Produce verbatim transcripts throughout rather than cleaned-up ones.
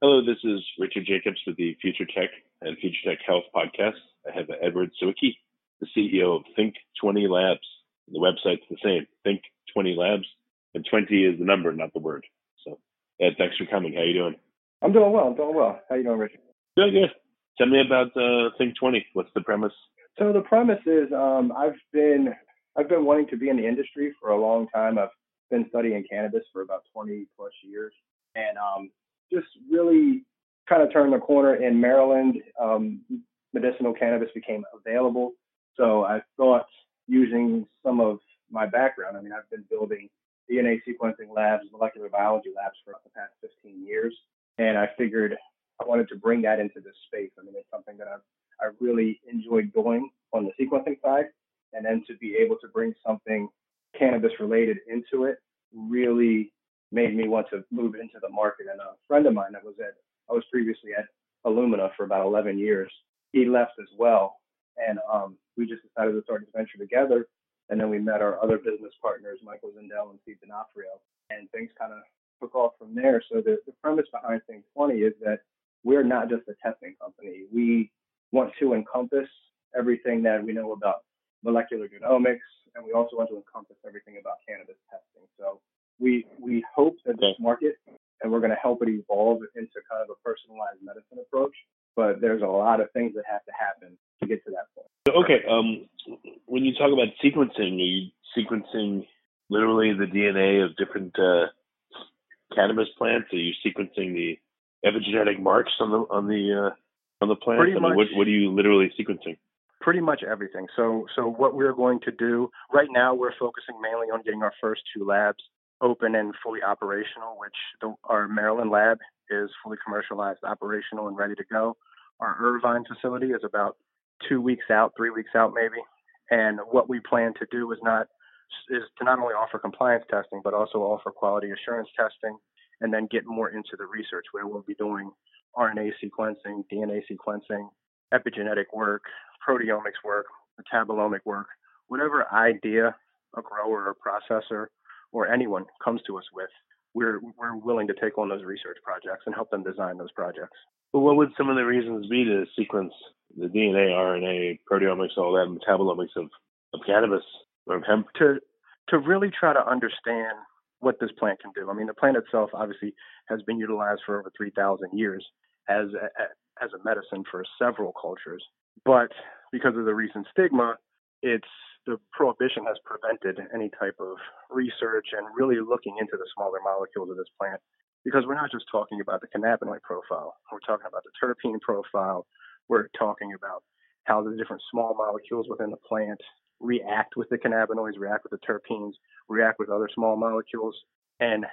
Hello, this is Richard Jacobs with the Future Tech and Future Tech Health podcast. I have Edward Sawicki, the C E O of Think twenty Labs. The website's the same, Think twenty Labs, and twenty is the number, not the word. So, Ed, thanks for coming. How you doing? I'm doing well. I'm doing well. How you doing, Richard? Doing good. Tell me about uh, Think twenty. What's the premise? So the premise is um, I've been I've been wanting to be in the industry for a long time. I've been studying cannabis for about twenty plus years, and um, just really kind of turned the corner in Maryland. Um, medicinal cannabis became available. So I thought using some of my background, I mean, I've been building D N A sequencing labs, molecular biology labs for the past fifteen years. And I figured I wanted to bring that into this space. I mean, it's something that I've, I really enjoyed doing on the sequencing side. And then to be able to bring something cannabis related into it really made me want to move into the market. And a friend of mine that was at, I was previously at Illumina for about eleven years. He left as well. And um, we just decided to start this venture together. And then we met our other business partners, Michael Vindell and Steve D'Onofrio. And things kind of took off from there. So the, the premise behind Think twenty is that we're not just a testing company. We want to encompass everything that we know about molecular genomics. And we also want to encompass everything about cannabis testing. So we we hope that this market, and we're going to help it evolve into kind of a personalized medicine approach. But there's a lot of things that have to happen to get to that point. Okay. Um, when you talk about sequencing, are you sequencing literally the D N A of different uh, cannabis plants? Are you sequencing the epigenomic marks on the on the uh, on the plants? Pretty I mean, much, what, what are you literally sequencing? Pretty much everything. So so what we're going to do right now, we're focusing mainly on getting our first two labs open and fully operational, which the, our Maryland lab is fully commercialized, operational, and ready to go. Our Irvine facility is about two weeks out, three weeks out maybe. And what we plan to do is not is to not only offer compliance testing, but also offer quality assurance testing, and then get more into the research where we'll be doing R N A sequencing, D N A sequencing, epigenetic work, proteomics work, metabolomic work, whatever idea a grower or processor or anyone comes to us with, we're we're willing to take on those research projects and help them design those projects. Well, what would some of the reasons be to sequence the D N A, R N A, proteomics, all that, metabolomics of, of cannabis or of hemp? To, to really try to understand what this plant can do. I mean, the plant itself obviously has been utilized for over three thousand years as a, as a medicine for several cultures. But because of the recent stigma, it's the prohibition has prevented any type of research and really looking into the smaller molecules of this plant, because we're not just talking about the cannabinoid profile. We're talking about the terpene profile. We're talking about how the different small molecules within the plant react with the cannabinoids, react with the terpenes, react with other small molecules, and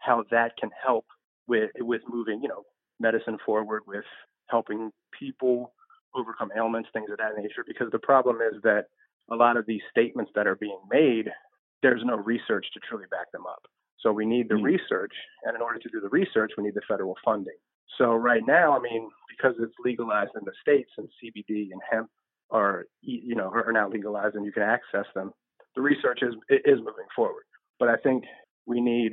how that can help with with moving, you know, medicine forward, with helping people overcome ailments, things of that nature. Because the problem is that a lot of these statements that are being made, there's no research to truly back them up. So we need the mm-hmm. research. And in order to do the research, we need the federal funding. So right now, I mean, because it's legalized in the states and C B D and hemp are, you know, are now legalized and you can access them, the research is is moving forward. But I think we need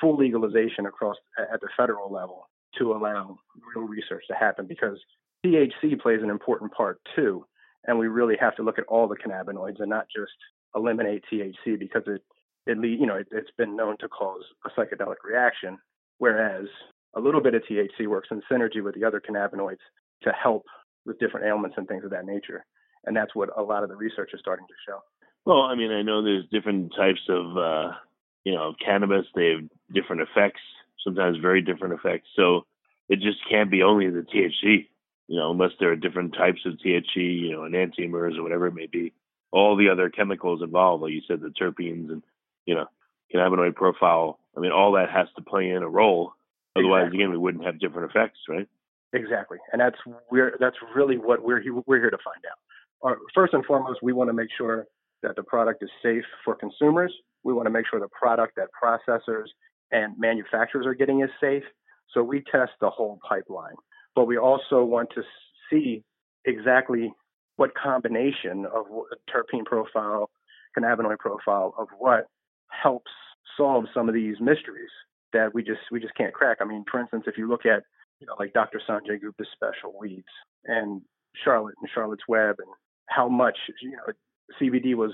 full legalization across at the federal level to allow real research to happen, because T H C plays an important part too. And we really have to look at all the cannabinoids and not just eliminate T H C, because it, it you know, it, it's been known to cause a psychedelic reaction, whereas a little bit of T H C works in synergy with the other cannabinoids to help with different ailments and things of that nature. And that's what a lot of the research is starting to show. Well, I mean, I know there's different types of, uh, you know, cannabis. They have different effects, sometimes very different effects. So it just can't be only the T H C, you know, unless there are different types of T H C, you know, enantiomers or whatever it may be. All the other chemicals involved, like you said, the terpenes and, you know, cannabinoid profile. I mean, all that has to play in a role. Otherwise, exactly. Again, we wouldn't have different effects, right? Exactly. And that's we're, that's really what we're we're here to find out. Our, first and foremost, we want to make sure that the product is safe for consumers. We want to make sure the product that processors and manufacturers are getting is safe. So we test the whole pipeline. But we also want to see exactly what combination of terpene profile, cannabinoid profile of what helps solve some of these mysteries that we just we just can't crack. I mean, for instance, if you look at, you know, like Doctor Sanjay Gupta's special weeds and Charlotte and Charlotte's Web and how much, you know, C B D was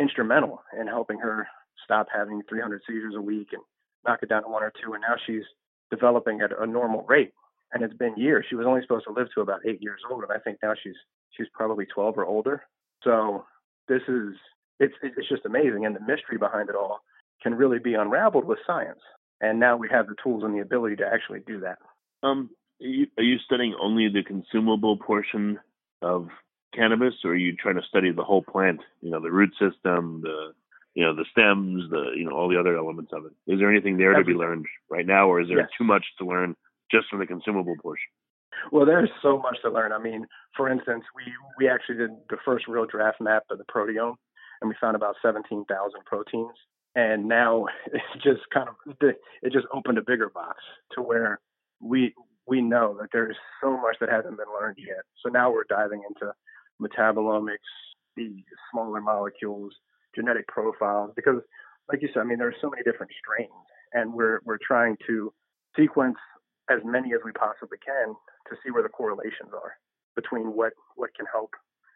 instrumental in helping her stop having three hundred seizures a week and knock it down to one or two. And now she's developing at a normal rate. And it's been years. She was only supposed to live to about eight years old. And I think now she's she's probably twelve or older. So this is, it's it's just amazing. And the mystery behind it all can really be unraveled with science. And now we have the tools and the ability to actually do that. Um, are you, are you studying only the consumable portion of cannabis, or are you trying to study the whole plant? You know, the root system, the you know the stems, the you know all the other elements of it. Is there anything there Absolutely. to be learned right now, or is there yes. too much to learn just from the consumable portion? Well, there's so much to learn. I mean, for instance, we we actually did the first real draft map of the proteome, and we found about seventeen thousand proteins. And now it just kind of it just opened a bigger box to where we we know that there's so much that hasn't been learned yet. So now we're diving into metabolomics, the smaller molecules, genetic profiles, because like you said, I mean, there are so many different strains, and we're we're trying to sequence as many as we possibly can to see where the correlations are between what, what can help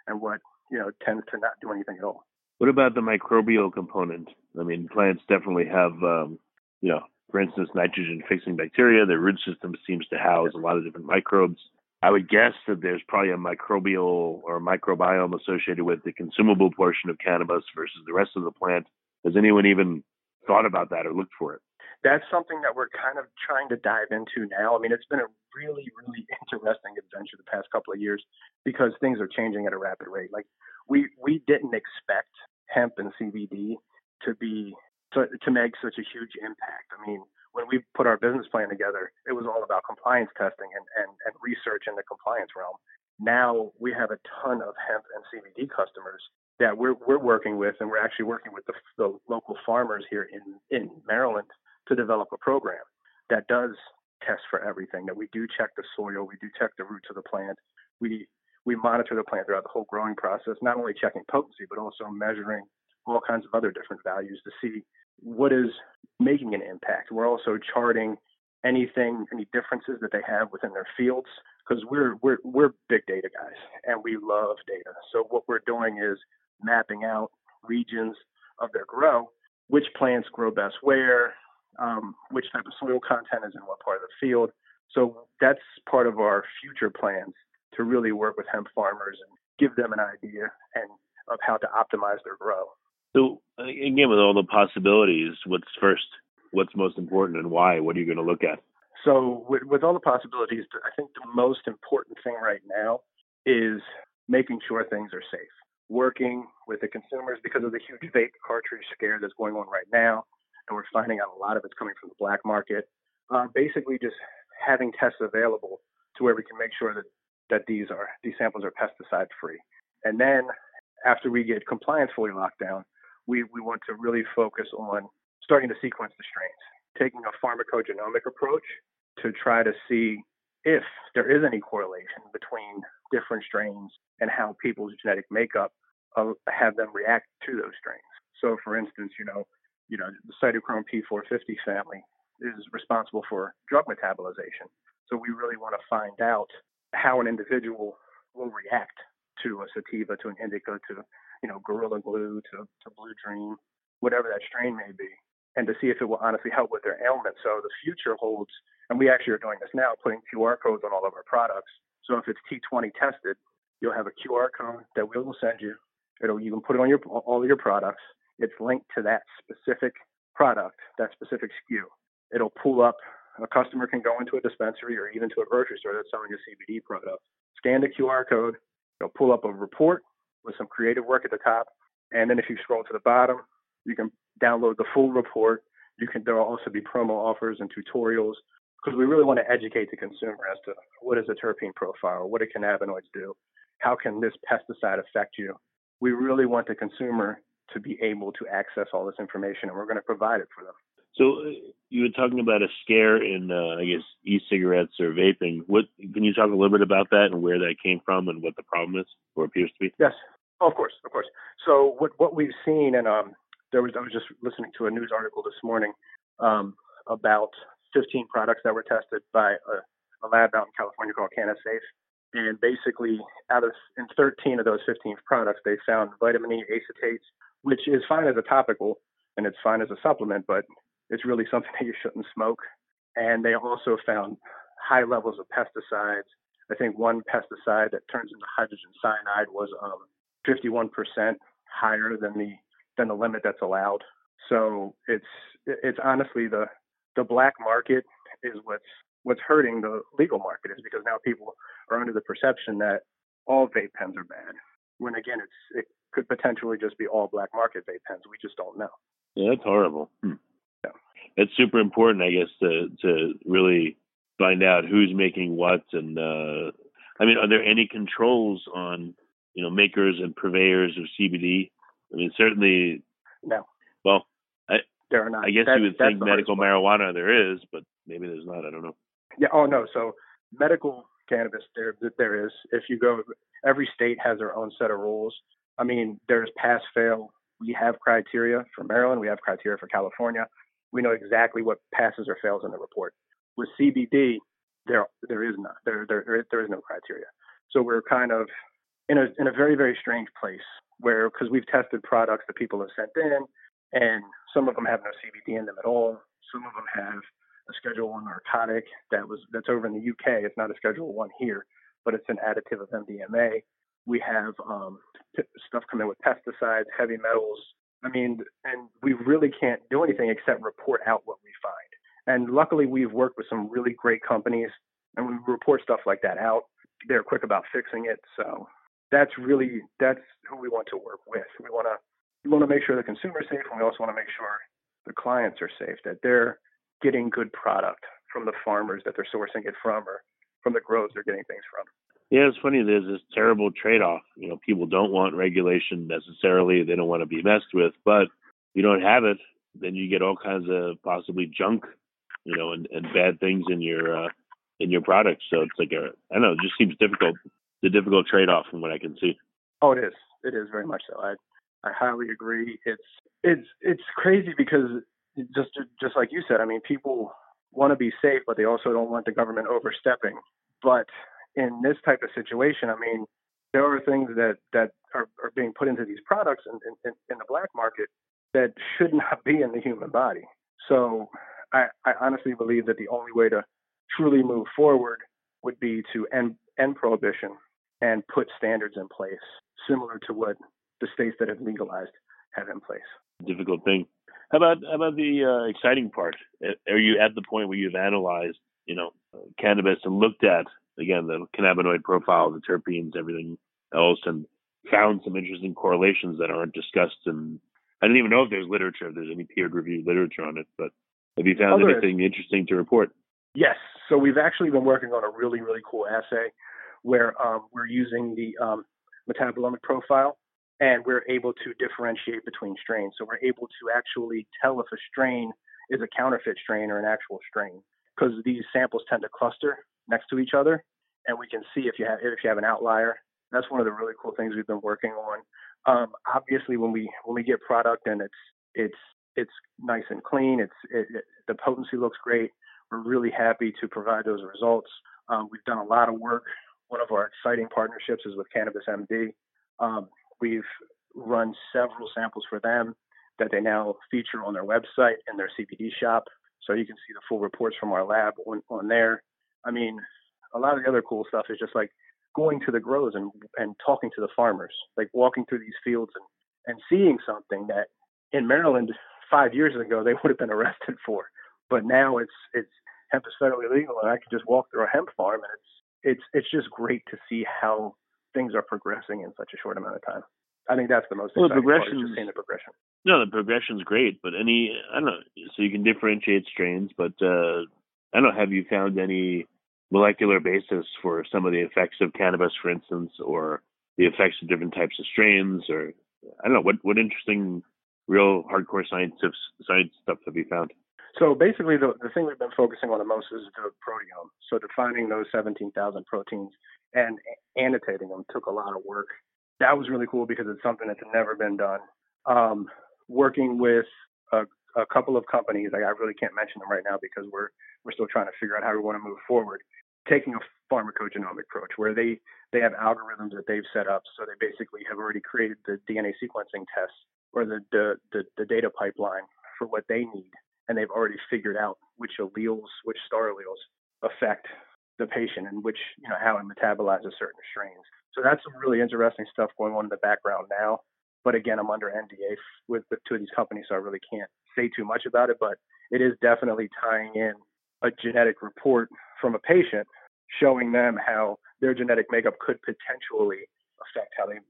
and what, you know, tends to not do anything at all. What about the microbial component? I mean, plants definitely have, um, you know, for instance, nitrogen-fixing bacteria. Their root system seems to house a lot of different microbes. I would guess that there's probably a microbial or microbiome associated with the consumable portion of cannabis versus the rest of the plant. Has anyone even thought about that or looked for it? That's something that we're kind of trying to dive into now. I mean, it's been a really, really interesting adventure the past couple of years because things are changing at a rapid rate. Like we, we didn't expect hemp and C B D to be to, to make such a huge impact. I mean, when we put our business plan together, it was all about compliance testing and, and, and research in the compliance realm. Now we have a ton of hemp and C B D customers that we're we're working with, and we're actually working with the, the local farmers here in, in Maryland to develop a program that does test for everything, that we do check the soil, we do check the roots of the plant, we we monitor the plant throughout the whole growing process, not only checking potency, but also measuring all kinds of other different values to see what is making an impact. We're also charting anything, any differences that they have within their fields, because we're, we're, we're big data guys, and we love data. So what we're doing is mapping out regions of their grow, which plants grow best where, Um, which type of soil content is in what part of the field. So that's part of our future plans to really work with hemp farmers and give them an idea and of how to optimize their grow. So again, with all the possibilities, what's first? What's most important and why? What are you going to look at? So with, with all the possibilities, I think the most important thing right now is making sure things are safe. Working with the consumers because of the huge vape cartridge scare that's going on right now. And we're finding out a lot of it's coming from the black market. Uh, basically, just having tests available to where we can make sure that, that these are these samples are pesticide free. And then after we get compliance fully locked down, we, we want to really focus on starting to sequence the strains, taking a pharmacogenomic approach to try to see if there is any correlation between different strains and how people's genetic makeup of, have them react to those strains. So, for instance, you know. You know, the cytochrome P four fifty family is responsible for drug metabolization. So we really want to find out how an individual will react to a sativa, to an indica, to, you know, Gorilla Glue, to, to Blue Dream, whatever that strain may be. and to see if it will honestly help with their ailment. So the future holds, and we actually are doing this now, putting Q R codes on all of our products. So if it's T twenty tested, you'll have a Q R code that we will send you. It'll, you can put it on your all of your products. It's linked to that specific product, that specific S K U. It'll pull up. A customer can go into a dispensary or even to a grocery store that's selling a C B D product, scan the Q R code, it'll pull up a report with some creative work at the top. And then if you scroll to the bottom, you can download the full report. You can, there'll also be promo offers and tutorials, because we really want to educate the consumer as to what is a terpene profile, what do cannabinoids do, how can this pesticide affect you. We really want the consumer to be able to access all this information, and we're going to provide it for them. So you were talking about a scare in, uh, I guess, e-cigarettes or vaping. What can you talk a little bit about that and where that came from and what the problem is or appears to be? Yes, oh, of course, of course. So what what we've seen, and um, there was I was just listening to a news article this morning um, about fifteen products that were tested by a, a lab out in California called CannaSafe, and basically out of in thirteen of those fifteen products, they found vitamin E acetates, which is fine as a topical and it's fine as a supplement, but it's really something that you shouldn't smoke. And they also found high levels of pesticides. I think one pesticide that turns into hydrogen cyanide was um, fifty-one percent higher than the than the limit that's allowed. So it's it's honestly the the black market is what's what's hurting the legal market, is because now people are under the perception that all vape pens are bad, when again it's it could potentially just be all black market vape pens. We just don't know. Yeah, that's horrible. Hmm. It's super important, I guess, to to really find out who's making what. And uh, I mean, are there any controls on, you know, makers and purveyors of C B D? I mean, certainly. No. Well, I, there are not. I guess that's, you would think medical marijuana there is, but maybe there's not. I don't know. Yeah. Oh no. So medical cannabis, there there is. If you go, every state has their own set of rules. I mean, there's pass-fail. We have criteria for Maryland. We have criteria for California. We know exactly what passes or fails in the report. With C B D, there there is not there there there is no criteria. So we're kind of in a in a very very strange place where, because we've tested products that people have sent in, and some of them have no C B D in them at all. Some of them have a Schedule One narcotic that was that's over in the U K. It's not a Schedule One here, but it's an additive of M D M A. We have um, stuff come in with pesticides, heavy metals. I mean, and we really can't do anything except report out what we find. And luckily, we've worked with some really great companies, and we report stuff like that out. They're quick about fixing it. So that's really that's who we want to work with. We want to we want to make sure the consumer's safe, and we also want to make sure the clients are safe, that they're getting good product from the farmers that they're sourcing it from, or from the groves they're getting things from. Yeah, it's funny. There's this terrible trade-off. You know, people don't want regulation necessarily. They don't want to be messed with. But if you don't have it, then you get all kinds of possibly junk, you know, and, and bad things in your uh, in your products. So it's like a, I don't know, it just seems difficult. The difficult trade-off, from what I can see. Oh, it is. It is very much so. I I highly agree. It's it's it's crazy because just just like you said, I mean, people want to be safe, but they also don't want the government overstepping. But in this type of situation, I mean, there are things that, that are, are being put into these products in, in, in the black market that should not be in the human body. So I, I honestly believe that the only way to truly move forward would be to end, end prohibition and put standards in place similar to what the states that have legalized have in place. Difficult thing. How about, how about the uh, exciting part? Are you at the point where you've analyzed, you know, cannabis and looked at, again, the cannabinoid profile, the terpenes, everything else, and found some interesting correlations that aren't discussed? And I don't even know if there's literature, if there's any peer-reviewed literature on it, but have you found oh, anything is. interesting to report? Yes. So we've actually been working on a really, really cool assay where um, we're using the um, metabolomic profile, and we're able to differentiate between strains. So we're able to actually tell if a strain is a counterfeit strain or an actual strain, because these samples tend to cluster next to each other, and we can see if you have if you have an outlier. That's one of the really cool things we've been working on. Um, obviously, when we when we get product and it's it's it's nice and clean, it's it, it, the potency looks great. We're really happy to provide those results. Um, we've done a lot of work. One of our exciting partnerships is with Cannabis M D. Um, we've run several samples for them. that they now feature on their website and their C B D shop. So you can see the full reports from our lab on, on there. I mean, a lot of the other cool stuff is just like going to the grows and, and talking to the farmers, like walking through these fields and, and seeing something that in Maryland five years ago, they would have been arrested for. But now it's, it's hemp is federally legal, and I can just walk through a hemp farm, and it's, it's, it's just great to see how things are progressing in such a short amount of time. I think that's the most well, exciting the part, is just seeing the progression. No, the progression's great, but any, I don't know, so you can differentiate strains, but uh, I don't know, have you found any molecular basis for some of the effects of cannabis, for instance, or the effects of different types of strains, or I don't know, what, what interesting real hardcore science, of, science stuff have you found? So basically the, the thing we've been focusing on the most is the proteome. So defining those seventeen thousand proteins and annotating them took a lot of work. That was really cool because it's something that's never been done. Um, working with a, a couple of companies, like I really can't mention them right now because we're we're still trying to figure out how we want to move forward, taking a pharmacogenomic approach where they, they have algorithms that they've set up. So they basically have already created the D N A sequencing tests or the the, the, the data pipeline for what they need. And they've already figured out which alleles, which star alleles affect the patient and which, you know, how it metabolizes certain strains. So that's some really interesting stuff going on in the background now. But again, I'm under N D A with the two of these companies, so I really can't say too much about it. But it is definitely tying in a genetic report from a patient, showing them how their genetic makeup could potentially affect how they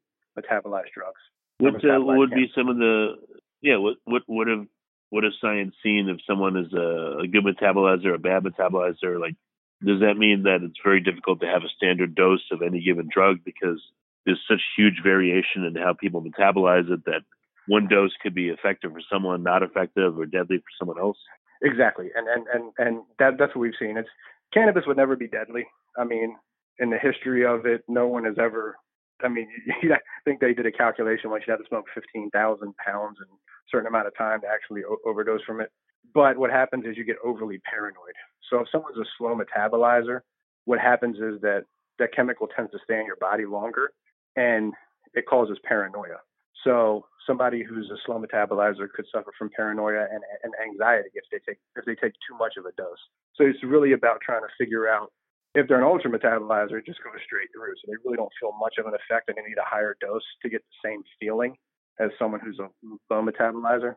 metabolize drugs. What uh, would be some of the, yeah, what what would have what has science seen if someone is a, a good metabolizer, a bad metabolizer? Like, does that mean that it's very difficult to have a standard dose of any given drug because there's such huge variation in how people metabolize it that one dose could be effective for someone, not effective, or deadly for someone else? Exactly. And and and, and that that's what we've seen. It's cannabis would never be deadly. I mean, in the history of it, no one has ever, I mean, I think they did a calculation once you had to smoke fifteen thousand pounds in a certain amount of time to actually o- overdose from it. But what happens is you get overly paranoid. So if someone's a slow metabolizer, what happens is that that chemical tends to stay in your body longer and it causes paranoia. So somebody who's a slow metabolizer could suffer from paranoia and, and anxiety if they take if they take too much of a dose. So it's really about trying to figure out if they're an ultra metabolizer, it just goes straight through. So they really don't feel much of an effect and they need a higher dose to get the same feeling as someone who's a low metabolizer.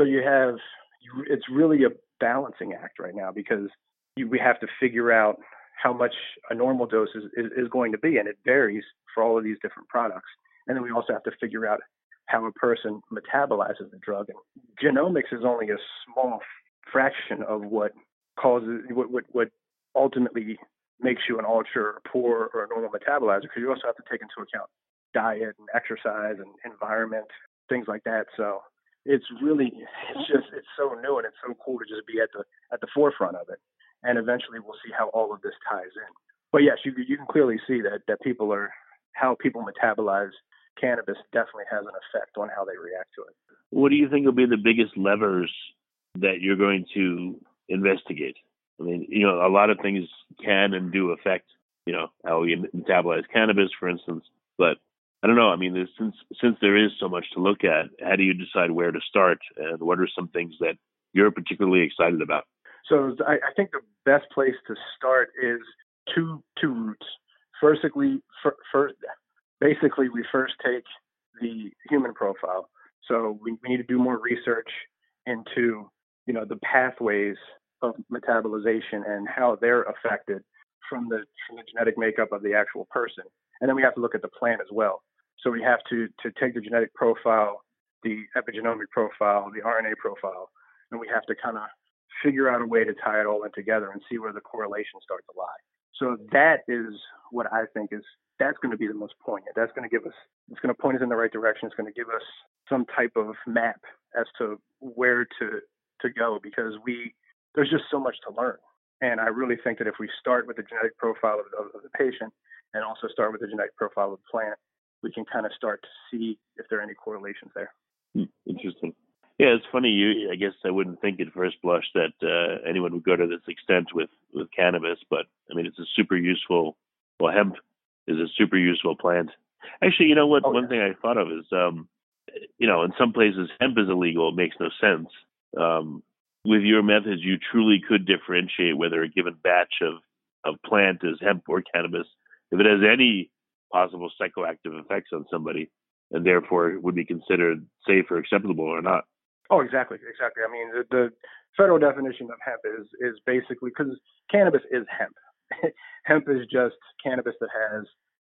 So you have, you, it's really a balancing act right now because you, we have to figure out how much a normal dose is, is, is going to be. And it varies for all of these different products. And then we also have to figure out how a person metabolizes the drug. And genomics is only a small fraction of what causes, what, what, what ultimately makes you an ultra or poor or a normal metabolizer, because you also have to take into account diet and exercise and environment, things like that. So it's really, it's just, it's so new and it's so cool to just be at the at the forefront of it. And eventually we'll see how all of this ties in. But yes, you you can clearly see that that people are, how people metabolize cannabis definitely has an effect on how they react to it. What do you think will be the biggest levers that you're going to investigate? I mean, you know, a lot of things can and do affect, you know, how we metabolize cannabis, for instance. But I don't know. I mean, since since there is so much to look at, how do you decide where to start, and what are some things that you're particularly excited about? So I, I think the best place to start is two two routes. Firstly, for, for, basically, we first take the human profile. So we, we need to do more research into, you know, the pathways of metabolization and how they're affected from the, from the genetic makeup of the actual person. And then we have to look at the plant as well. So we have to to take the genetic profile, the epigenomic profile, the R N A profile, and we have to kind of figure out a way to tie it all in together and see where the correlations start to lie. So that is what I think is, that's going to be the most poignant. That's going to give us, it's going to point us in the right direction. It's going to give us some type of map as to where to to go, because we, there's just so much to learn. And I really think that if we start with the genetic profile of, of, of the patient and also start with the genetic profile of the plant, we can kind of start to see if there are any correlations there. Interesting. Yeah, it's funny. You, I guess I wouldn't think at first blush that uh, anyone would go to this extent with, with cannabis, but I mean, it's a super useful, well, hemp is a super useful plant. Actually, you know what? Oh, one yeah. thing I thought of is um, you know, in some places hemp is illegal. It makes no sense. Um, with your methods, you truly could differentiate whether a given batch of, of plant is hemp or cannabis, if it has any possible psychoactive effects on somebody, and therefore would be considered safe or acceptable or not. Oh, exactly. Exactly. I mean, the, the federal definition of hemp is, is basically, because cannabis is hemp. Hemp is just cannabis that has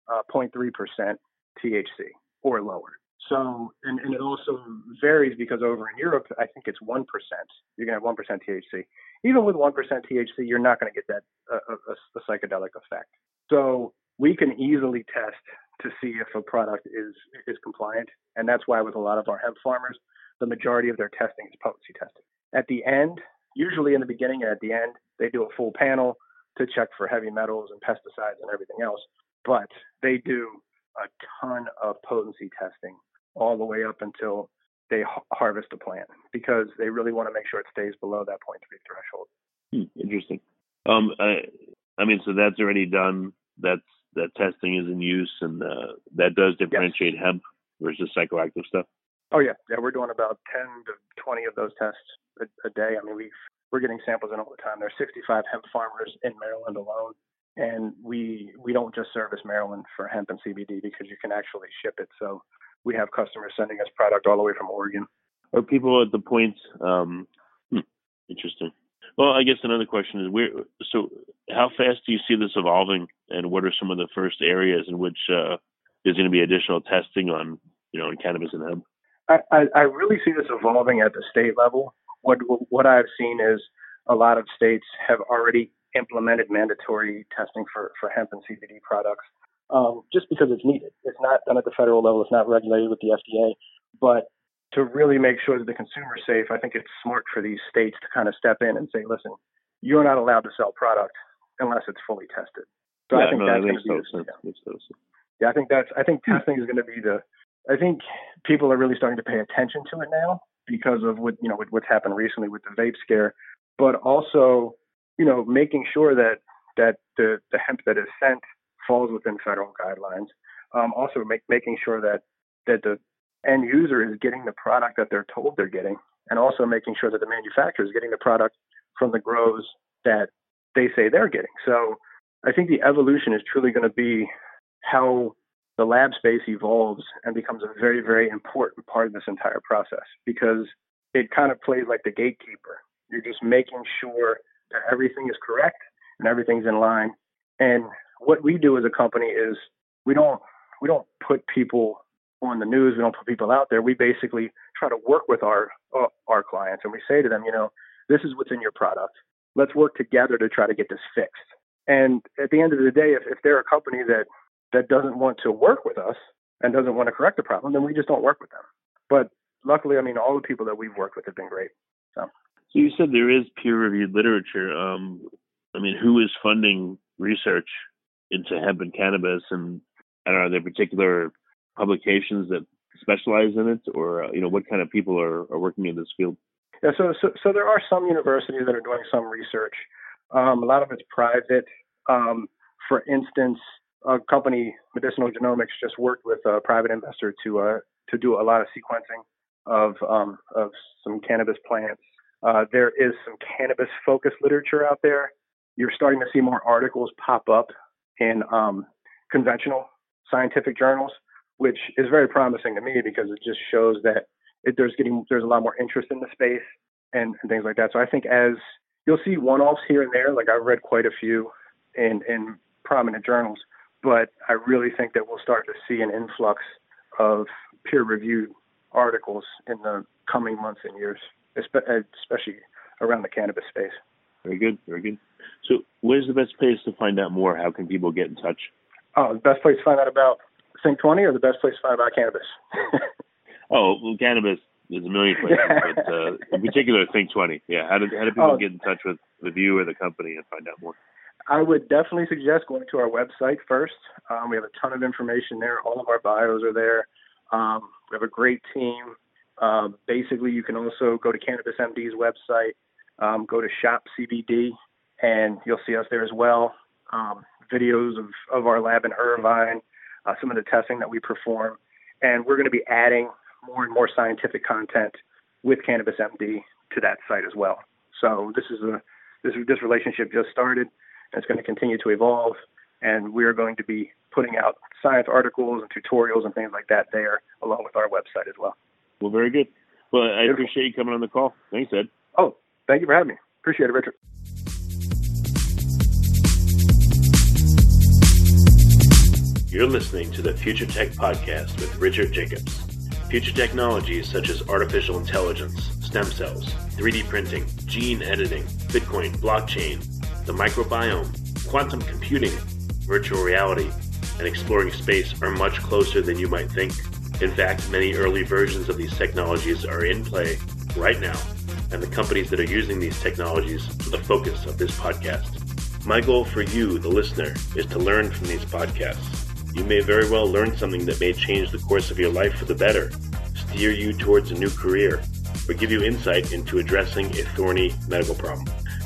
uh, zero point three percent T H C or lower. So, and, and it also varies because over in Europe, I think it's one percent. You're going to have one percent T H C. Even with one percent T H C, you're not going to get that uh, a, a psychedelic effect. So we can easily test to see if a product is is compliant. And that's why with a lot of our hemp farmers, the majority of their testing is potency testing. At the end, usually in the beginning and at the end, they do a full panel to check for heavy metals and pesticides and everything else. But they do a ton of potency testing all the way up until they ha- harvest the plant, because they really want to make sure it stays below that zero point three threshold. Hmm, interesting. Um, I, I mean, so that's already done. That's that testing is in use, and uh, that does differentiate yes. hemp versus psychoactive stuff. Oh yeah, yeah, we're doing about ten to twenty of those tests a, a day. I mean, we we're getting samples in all the time. There's sixty-five hemp farmers in Maryland alone, and we we don't just service Maryland for hemp and C B D, because you can actually ship it. So we have customers sending us product all the way from Oregon. Are people at the point? Um, hmm, interesting. Well, I guess another question is, where, so how fast do you see this evolving, and what are some of the first areas in which uh, there's going to be additional testing on, you know, in cannabis and hemp? I, I, I really see this evolving at the state level. What what I've seen is a lot of states have already implemented mandatory testing for, for hemp and C B D products, um, just because it's needed. It's not done at the federal level. It's not regulated with the F D A, but to really make sure that the consumer's safe, I think it's smart for these states to kind of step in and say, listen, you're not allowed to sell product unless it's fully tested. So yeah, I think no, that's that going to be sense. The, yeah. Sense. yeah, I think that's I think testing is going to be the I think people are really starting to pay attention to it now because of what you know what, what's happened recently with the vape scare, but also, you know, making sure that that the, the hemp that is sent falls within federal guidelines. Um, also make, making sure that that the end user is getting the product that they're told they're getting, and also making sure that the manufacturer is getting the product from the grows that they say they're getting. So I think the evolution is truly going to be how the lab space evolves and becomes a very, very important part of this entire process, because it kind of plays like the gatekeeper. You're just making sure that everything is correct and everything's in line. And what we do as a company is we don't we don't put people on the news. We don't put people out there. We basically try to work with our uh, our clients, and we say to them, you know, this is what's in your product. Let's work together to try to get this fixed. And at the end of the day, if, if they're a company that, that doesn't want to work with us and doesn't want to correct the problem, then we just don't work with them. But luckily, I mean, all the people that we've worked with have been great. So, so you said there is peer-reviewed literature. Um, I mean, who is funding research into hemp and cannabis? And I don't know, are there particular publications that specialize in it, or uh, you know, what kind of people are, are working in this field? Yeah, so, so so there are some universities that are doing some research. Um, a lot of it's private. Um, for instance, a company, Medicinal Genomics, just worked with a private investor to uh, to do a lot of sequencing of um, of some cannabis plants. Uh, there is some cannabis-focused literature out there. You're starting to see more articles pop up in um, conventional scientific journals, which is very promising to me, because it just shows that it, there's getting there's a lot more interest in the space and, and things like that. So I think as you'll see one-offs here and there, like I've read quite a few in, in prominent journals, but I really think that we'll start to see an influx of peer-reviewed articles in the coming months and years, especially around the cannabis space. Very good, very good. So where's the best place to find out more? How can people get in touch? Oh, the best place to find out about Think twenty, or the best place to find about cannabis? oh, well, cannabis is a million places, but uh, in particular, Think twenty. Yeah, how do, how do people oh, get in touch with, with you or the company and find out more? I would definitely suggest going to our website first. Um, we have a ton of information there. All of our bios are there. Um, we have a great team. Um, basically, you can also go to Cannabis M D's website, um, go to Shop C B D, and you'll see us there as well. Um, videos of, of our lab in Irvine. Uh, some of the testing that we perform, and we're going to be adding more and more scientific content with Cannabis M D to that site as well. So this is a this this relationship just started, and it's going to continue to evolve. And we are going to be putting out science articles and tutorials and things like that there, along with our website as well. Well, very good. Well, I appreciate you coming on the call. Thanks, Ed. Oh, thank you for having me. Appreciate it, Richard. You're listening to the Future Tech Podcast with Richard Jacobs. Future technologies such as artificial intelligence, stem cells, three D printing, gene editing, Bitcoin, blockchain, the microbiome, quantum computing, virtual reality, and exploring space are much closer than you might think. In fact, many early versions of these technologies are in play right now, and the companies that are using these technologies are the focus of this podcast. My goal for you, the listener, is to learn from these podcasts. You may very well learn something that may change the course of your life for the better, steer you towards a new career, or give you insight into addressing a thorny medical problem.